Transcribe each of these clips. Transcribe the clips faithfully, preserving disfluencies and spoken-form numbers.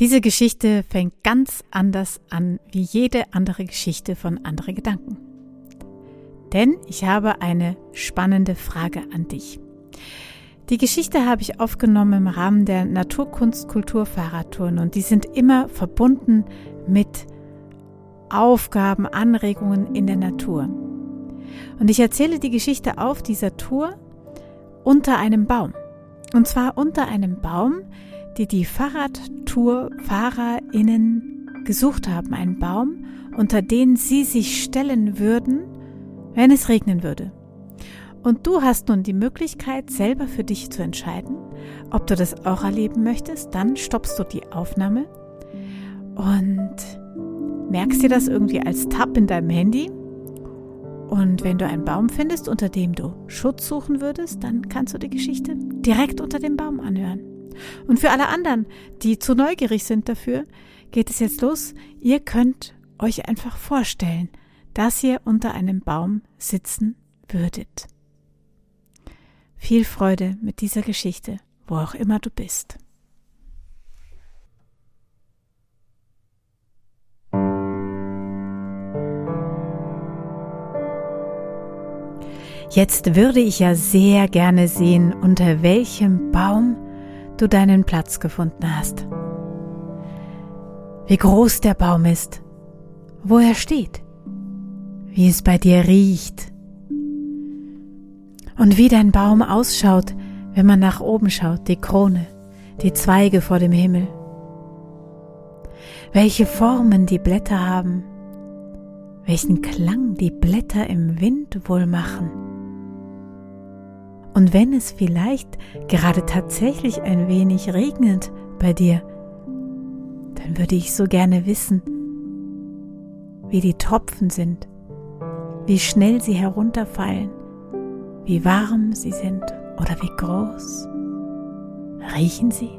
Diese Geschichte fängt ganz anders an wie jede andere Geschichte von Andere Gedanken. Denn ich habe eine spannende Frage an dich. Die Geschichte habe ich aufgenommen im Rahmen der Naturkunst-Kultur-Fahrradtouren und die sind immer verbunden mit Aufgaben, Anregungen in der Natur. Und ich erzähle die Geschichte auf dieser Tour unter einem Baum. Und zwar unter einem Baum, die die FahrradtourfahrerInnen gesucht haben. Einen Baum, unter den sie sich stellen würden, wenn es regnen würde. Und du hast nun die Möglichkeit, selber für dich zu entscheiden, ob du das auch erleben möchtest. Dann stoppst du die Aufnahme und merkst dir das irgendwie als Tab in deinem Handy. Und wenn du einen Baum findest, unter dem du Schutz suchen würdest, dann kannst du die Geschichte direkt unter dem Baum anhören. Und für alle anderen, die zu neugierig sind dafür, geht es jetzt los. Ihr könnt euch einfach vorstellen, dass ihr unter einem Baum sitzen würdet. Viel Freude mit dieser Geschichte, wo auch immer du bist. Jetzt würde ich ja sehr gerne sehen, unter welchem Baum du deinen Platz gefunden hast. Wie groß der Baum ist, wo er steht, wie es bei dir riecht und wie dein Baum ausschaut, wenn man nach oben schaut, die Krone, die Zweige vor dem Himmel, welche Formen die Blätter haben, welchen Klang die Blätter im Wind wohl machen. Und wenn es vielleicht gerade tatsächlich ein wenig regnet bei dir, dann würde ich so gerne wissen, wie die Tropfen sind, wie schnell sie herunterfallen, wie warm sie sind oder wie groß. Riechen sie?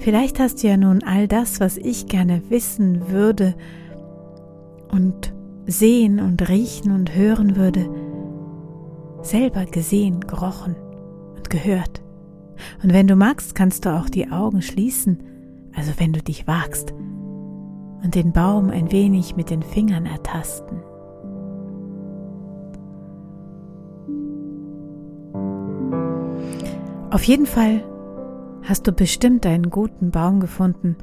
Vielleicht hast du ja nun all das, was ich gerne wissen würde und sehen und riechen und hören würde, selber gesehen, gerochen und gehört. Und wenn du magst, kannst du auch die Augen schließen, also wenn du dich wagst, und den Baum ein wenig mit den Fingern ertasten. Auf jeden Fall hast du bestimmt einen guten Baum gefunden,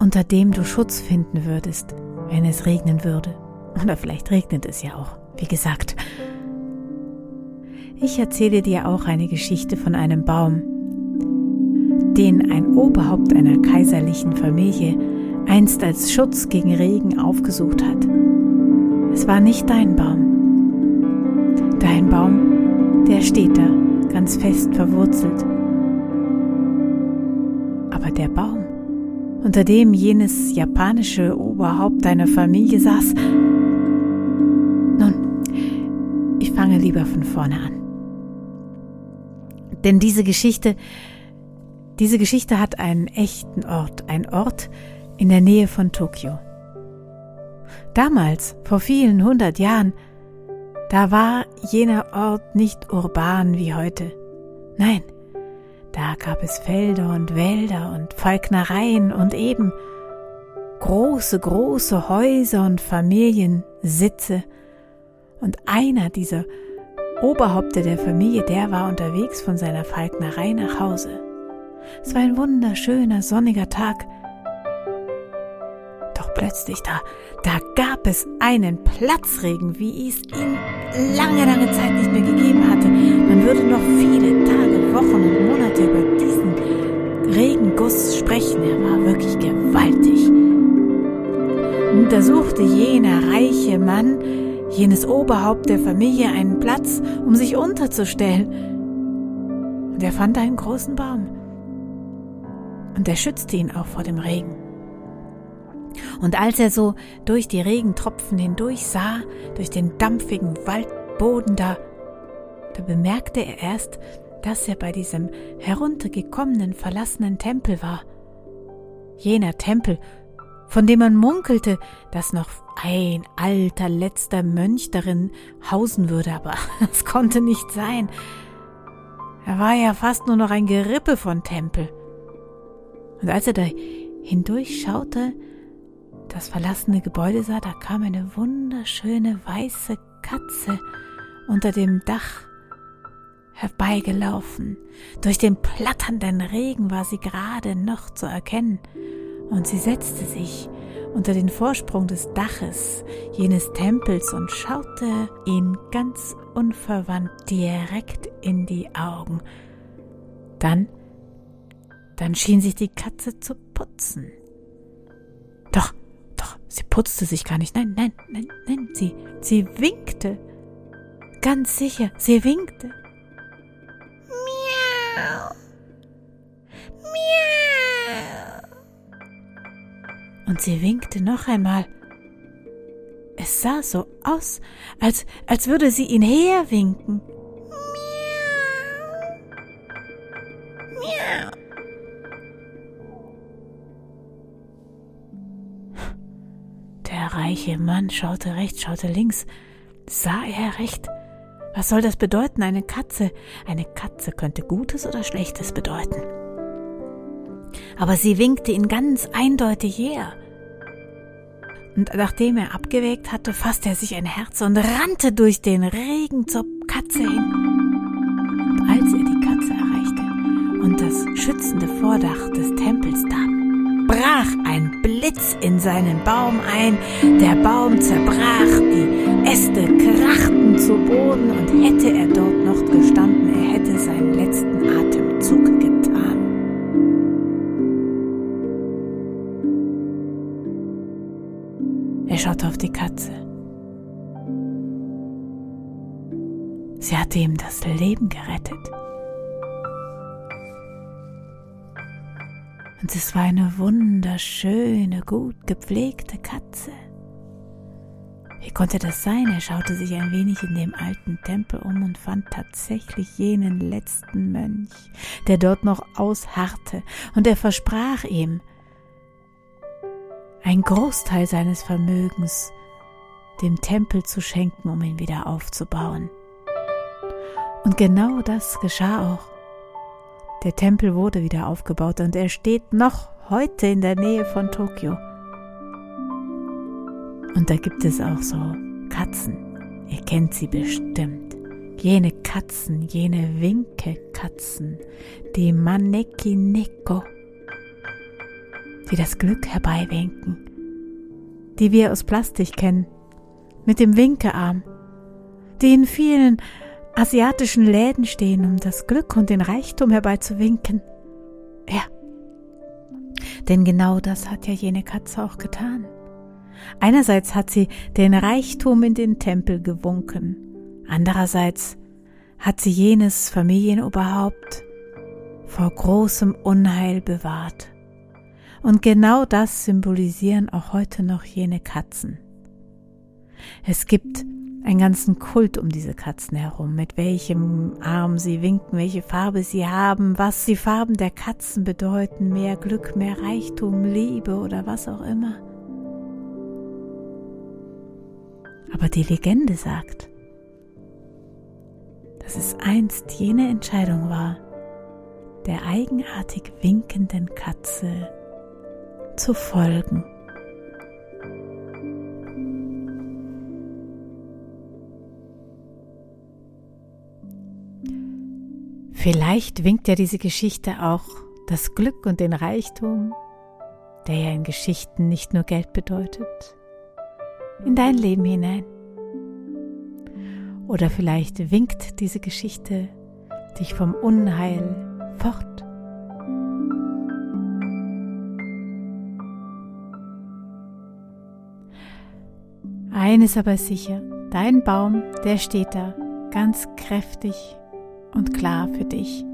unter dem du Schutz finden würdest, wenn es regnen würde. Oder vielleicht regnet es ja auch, wie gesagt. Ich erzähle dir auch eine Geschichte von einem Baum, den ein Oberhaupt einer kaiserlichen Familie einst als Schutz gegen Regen aufgesucht hat. Es war nicht dein Baum. Dein Baum, der steht da, ganz fest verwurzelt. Aber der Baum, unter dem jenes japanische Oberhaupt deiner Familie saß. Nun, ich fange lieber von vorne an. Denn diese Geschichte, diese Geschichte hat einen echten Ort, einen Ort in der Nähe von Tokio. Damals, vor vielen hundert Jahren, da war jener Ort nicht urban wie heute. Nein, da gab es Felder und Wälder und Falknereien und eben große, große Häuser und Familiensitze. Und einer dieser Oberhäupter der Familie, der war unterwegs von seiner Falknerei nach Hause. Es war ein wunderschöner, sonniger Tag. Doch plötzlich da, da gab es einen Platzregen, wie es ihn lange, lange Zeit nicht mehr gegeben hatte. Man würde noch viele Tage, Wochen und Monate über diesen Regenguss sprechen. Er war wirklich gewaltig. Und da suchte jener reiche Mann, jenes Oberhaupt der Familie, einen Platz, um sich unterzustellen. Und er fand einen großen Baum. Und er schützte ihn auch vor dem Regen. Und als er so durch die Regentropfen hindurch sah, durch den dampfigen Waldboden da, da bemerkte er erst, dass er bei diesem heruntergekommenen, verlassenen Tempel war. Jener Tempel, von dem man munkelte, dass noch ein alter letzter Mönch darin hausen würde, aber das konnte nicht sein. Er war ja fast nur noch ein Gerippe von Tempel. Und als er da hindurch schaute, das verlassene Gebäude sah, da kam eine wunderschöne weiße Katze unter dem Dach herbeigelaufen. Durch den platternden Regen war sie gerade noch zu erkennen, und sie setzte sich unter den Vorsprung des Daches jenes Tempels und schaute ihn ganz unverwandt direkt in die Augen. Dann, dann schien sich die Katze zu putzen. Doch, doch, sie putzte sich gar nicht. Nein, nein, nein, nein, sie, sie winkte. Ganz sicher, sie winkte. Miau. Miau. Und sie winkte noch einmal. Es sah so aus, als, als würde sie ihn herwinken. Miau. Miau. Der reiche Mann schaute rechts, schaute links. Sah er recht? Was soll das bedeuten, eine Katze? Eine Katze könnte Gutes oder Schlechtes bedeuten. Aber sie winkte ihn ganz eindeutig her. Und nachdem er abgewägt hatte, fasste er sich ein Herz und rannte durch den Regen zur Katze hin. Und als er die Katze erreichte und das schützende Vordach des Tempels tat, brach ein Blitz in seinen Baum ein. Der Baum zerbrach, die Äste krachten zu Boden, und hätte er dort noch gestanden, er hätte seinen letzten Atemzug getan. Er schaute auf die Katze. Sie hatte ihm das Leben gerettet. Und es war eine wunderschöne, gut gepflegte Katze. Wie konnte das sein? Er schaute sich ein wenig in dem alten Tempel um und fand tatsächlich jenen letzten Mönch, der dort noch ausharrte, und er versprach ihm, einen Großteil seines Vermögens dem Tempel zu schenken, um ihn wieder aufzubauen. Und genau das geschah auch. Der Tempel wurde wieder aufgebaut, und er steht noch heute in der Nähe von Tokio. Und da gibt es auch so Katzen, ihr kennt sie bestimmt. Jene Katzen, jene Winkelkatzen, die Maneki Neko, die das Glück herbeiwinken, die wir aus Plastik kennen, mit dem Winkearm, die in vielen asiatischen Läden stehen, um das Glück und den Reichtum herbeizuwinken. Ja, denn genau das hat ja jene Katze auch getan. Einerseits hat sie den Reichtum in den Tempel gewunken, andererseits hat sie jenes Familienoberhaupt vor großem Unheil bewahrt. Und genau das symbolisieren auch heute noch jene Katzen. Es gibt einen ganzen Kult um diese Katzen herum, mit welchem Arm sie winken, welche Farbe sie haben, was die Farben der Katzen bedeuten, mehr Glück, mehr Reichtum, Liebe oder was auch immer. Aber die Legende sagt, dass es einst jene Entscheidung war, der eigenartig winkenden Katze zu folgen. Vielleicht winkt ja diese Geschichte auch das Glück und den Reichtum, der ja in Geschichten nicht nur Geld bedeutet, in dein Leben hinein. Oder vielleicht winkt diese Geschichte dich vom Unheil fort. Eines aber ist sicher, dein Baum, der steht da, ganz kräftig und klar für dich.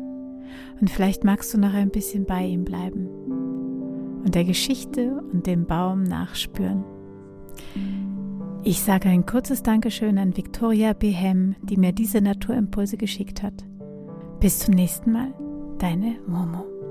Und vielleicht magst du noch ein bisschen bei ihm bleiben und der Geschichte und dem Baum nachspüren. Ich sage ein kurzes Dankeschön an Victoria Behem, die mir diese Naturimpulse geschickt hat. Bis zum nächsten Mal, deine Momo.